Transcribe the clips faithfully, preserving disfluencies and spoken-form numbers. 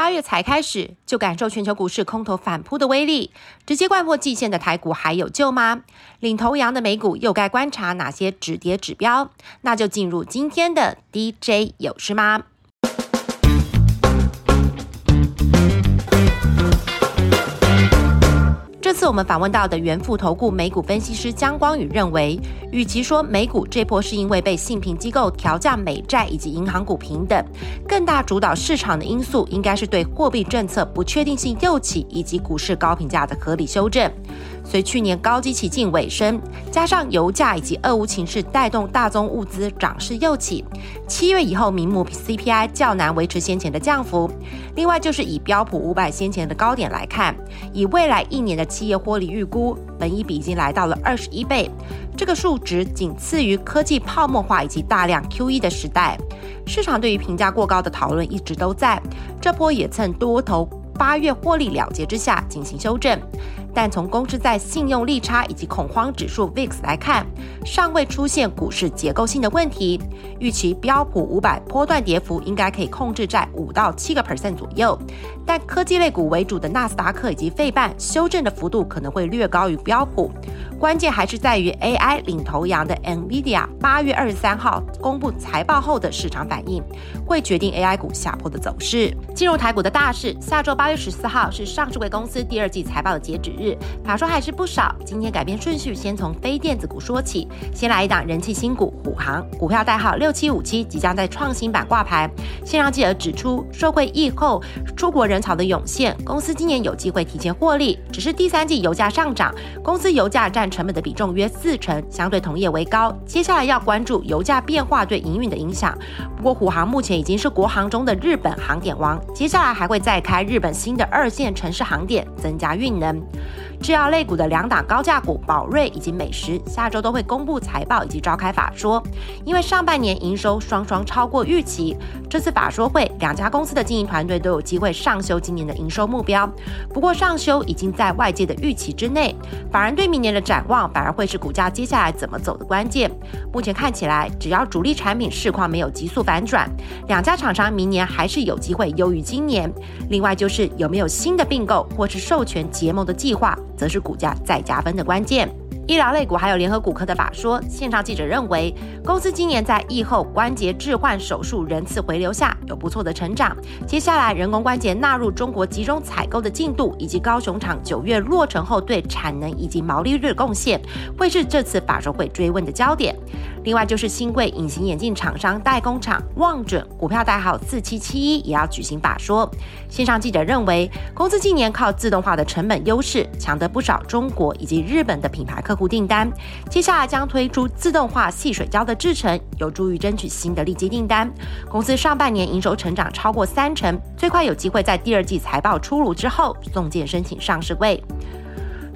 八月才开始就感受全球股市空头反扑的威力，直接贯破季线的台股还有救吗？领头羊的美股又该观察哪些止跌指标？那就进入今天的 D J 有事吗？这次我们访问到的元富投顾美股分析师姜光宇认为，与其说美股这波是因为被信评机构调降美债以及银行股评等，更大主导市场的因素应该是对货币政策不确定性诱起以及股市高评价的合理修正。随去年高基期近尾声，加上油价以及俄乌情势带动大宗物资涨势诱起，七月以后名目 C P I 较难维持先前的降幅。另外就是以标普五百先前的高点来看，以未来一年的企业获利预估，本益比已经来到了二十一倍，这个数值仅次于科技泡沫化以及大量 Q E 的时代。市场对于评价过高的讨论一直都在，这波也趁多头八月获利了结之下进行修正，但从公司在信用利差以及恐慌指数 V I X 来看，尚未出现股市结构性的问题，预期标普五百波段跌幅应该可以控制在 百分之五到百分之七 左右，但科技类股为主的纳斯达克以及费半修正的幅度可能会略高于标普。关键还是在于 A I 领头羊的 NVIDIA 八月二十三号公布财报后的市场反应，会决定 A I 股下坡的走势。进入台股的大事，下周八月十四号是上市柜公司第二季财报的截止日，法说还是不少。今天改变顺序，先从非电子股说起，先来一档人气新股虎航，股票代号六七五七，即将在创新板挂牌。线上记者指出，受惠疫后出国人潮的涌现，公司今年有机会提前获利，只是第三季油价上涨，公司油价占成本的比重约四成，相对同业为高。接下来要关注油价变化对营运的影响。不过虎航目前已经是国航中的日本航点王，接下来还会再开日本新的二线城市航点，增加运能。制药类股的两档高价股宝瑞以及美食，下周都会公布财报以及召开法说。因为上半年营收双双超过预期，这次法说会两家公司的经营团队都有机会上修今年的营收目标，不过上修已经在外界的预期之内，法人对明年的展望反而会是股价接下来怎么走的关键。目前看起来，只要主力产品市况没有急速反转，两家厂商明年还是有机会优于今年。另外就是有没有新的并购或是授权结盟的计划，则是股价再加分的关键。医疗类股还有联合骨科的法说，线上记者认为，公司今年在疫后关节置换手术人次回流下有不错的成长，接下来人工关节纳入中国集中采购的进度，以及高雄厂九月落成后对产能以及毛利率的贡献，会是这次法说会追问的焦点。另外就是新贵隐形眼镜厂商代工厂望准，股票代号四七七一，也要举行法说。线上记者认为，公司近年靠自动化的成本优势抢得不少中国以及日本的品牌客户订单，接下来将推出自动化细水胶的制程，有助于争取新的利基订单。公司上半年营收成长超过三成，最快有机会在第二季财报出炉之后送件申请上市柜。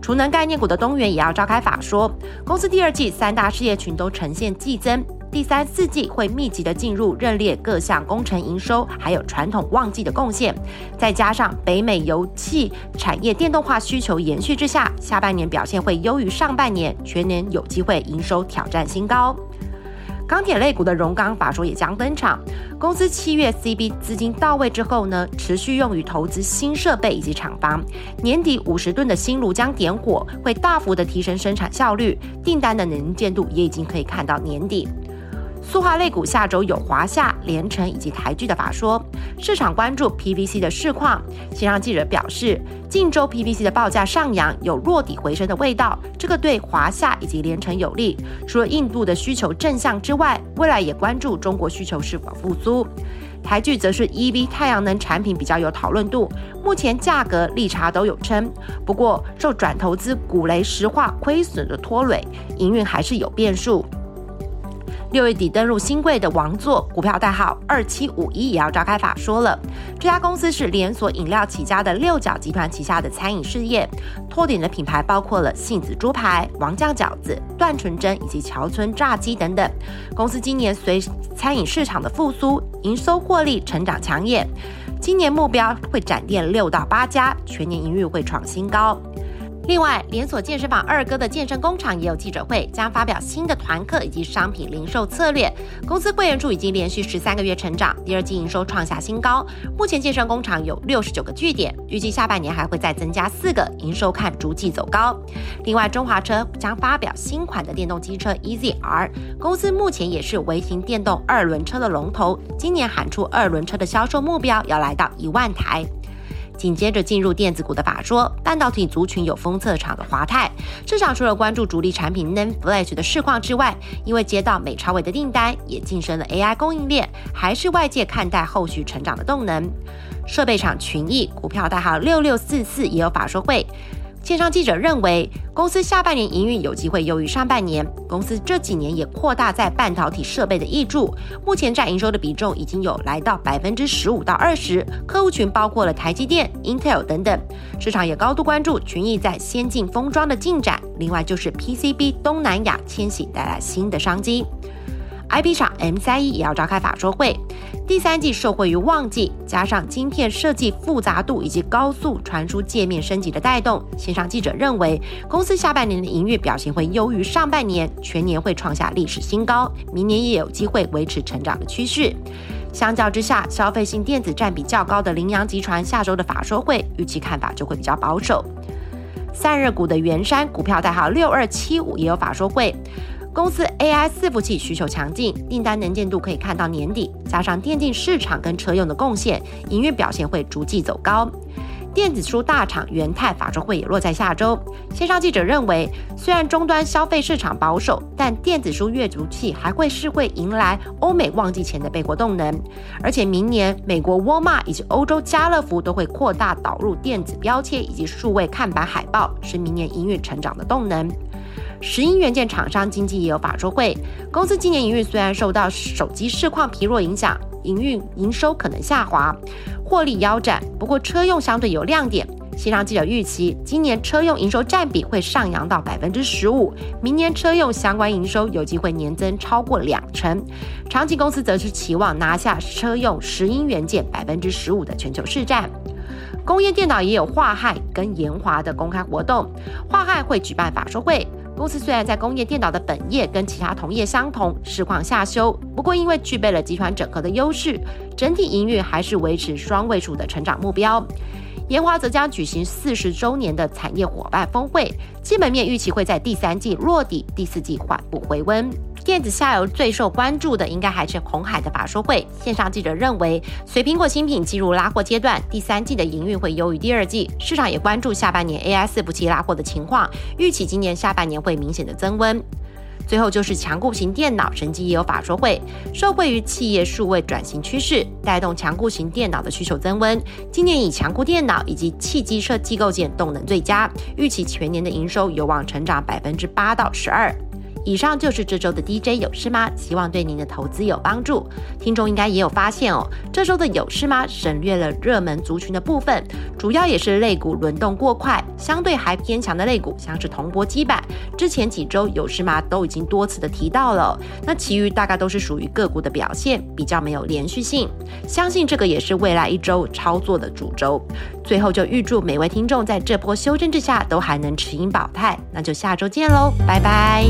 储能概念股的东元也要召开法说，公司第二季三大事业群都呈现季增，第三四季会密集的进入认列各项工程营收还有传统旺季的贡献，再加上北美油气产业电动化需求延续之下，下半年表现会优于上半年，全年有机会营收挑战新高。钢铁类股的荣钢法说也将登场，公司七月 C B 资金到位之后呢，持续用于投资新设备以及厂房，年底五十吨的新炉将点火，会大幅的提升生产效率，订单的能见度也已经可以看到年底。塑化类股下周有华夏、联成以及台聚的法说，市场关注 P V C 的市况。线上记者表示，近周 P V C 的报价上扬，有落底回升的味道，这个对华夏以及联成有利。除了印度的需求正向之外，未来也关注中国需求是否复苏。台聚则是 E V 太阳能产品比较有讨论度，目前价格利差都有撑，不过受转投资古雷石化亏损的拖累，营运还是有变数。六月底登入新贵的王座，股票代号二七五一也要召开法说了。这家公司是连锁饮料起家的六角集团旗下的餐饮事业，托顶的品牌包括了杏子猪排、王酱饺子、段纯珍以及桥村炸鸡等等。公司今年随餐饮市场的复苏，营收获利成长抢眼，今年目标会展店六到八家，全年营运会创新高。另外，连锁健身房二哥的健身工厂也有记者会，将发表新的团课以及商品零售策略。公司会员数已经连续十三个月成长，第二季营收创下新高。目前健身工厂有六十九个据点，预计下半年还会再增加四个，营收看逐季走高。另外，中华车将发表新款的电动机车 E Z R， 公司目前也是微型电动二轮车的龙头，今年喊出二轮车的销售目标要来到一万台。紧接着进入电子股的法说，半导体族群有封测厂的华泰，市场除了关注主力产品 N F L A S H 的市况之外，因为接到美超微的订单，也晋升了 A I 供应链，还是外界看待后续成长的动能。设备厂群益股票代号六六四四也有法说会，线上记者认为，公司下半年营运有机会优于上半年。公司这几年也扩大在半导体设备的挹注，目前占营收的比重已经有来到 百分之十五到百分之二十， 客户群包括了台积电、Intel 等等。市场也高度关注群益在先进封装的进展，另外就是 P C B 东南亚迁徙带来新的商机。I P 厂 M 三 E 也要召开法说会，第三季受惠于旺季，加上晶片设计复杂度以及高速传输界面升级的带动，线上记者认为，公司下半年的营运表现会优于上半年，全年会创下历史新高，明年也有机会维持成长的趋势。相较之下，消费性电子占比较高的羚羊集团下周的法说会，预期看法就会比较保守。散热股的元山股票代号六二七五也有法说会。公司 A I 伺服器需求强劲，订单能见度可以看到年底，加上电竞市场跟车用的贡献，营运表现会逐季走高。电子书大厂元泰法说会也落在下周，线上记者认为，虽然终端消费市场保守，但电子书阅读器还会是会迎来欧美旺季前的备货动能，而且明年美国沃尔玛以及欧洲家乐福都会扩大导入电子标签以及数位看板海报，是明年营运成长的动能。石英元件厂商经济也有法说会，公司今年营运虽然受到手机市况疲弱影响，营运营收可能下滑，获利腰斩，不过车用相对有亮点。线上记者预期，今年车用营收占比会上扬到 百分之十五， 明年车用相关营收有机会年增超过两成。长期公司则是期望拿下车用石英元件 百分之十五 的全球市占。工业电脑也有华汉跟研华的公开活动，华汉会举办法说会。公司虽然在工业电脑的本业跟其他同业相同，市况下修，不过因为具备了集团整合的优势，整体营运还是维持双位数的成长目标。研华则将举行四十周年的产业伙伴峰会，基本面预期会在第三季落底，第四季缓步回温。电子下游最受关注的应该还是鸿海的法说会，线上记者认为，随苹果新品进入拉货阶段，第三季的营运会优于第二季。市场也关注下半年 A I 伺服器拉货的情况，预期今年下半年会明显的增温。最后就是强固型电脑神机也有法说会，受惠于企业数位转型趋势，带动强固型电脑的需求增温。今年以强固电脑以及汽机车机构件动能最佳，预期全年的营收有望成长 百分之八到百分之十二。以上就是这周的 D J 有事吗，希望对您的投资有帮助。听众应该也有发现哦，这周的有事吗省略了热门族群的部分，主要也是类股轮动过快，相对还偏强的类股像是铜箔基板，之前几周有事吗都已经多次的提到了哦，那其余大概都是属于个股的表现，比较没有连续性，相信这个也是未来一周操作的主轴。最后就预祝每位听众在这波修正之下都还能持盈保泰，那就下周见喽，拜拜。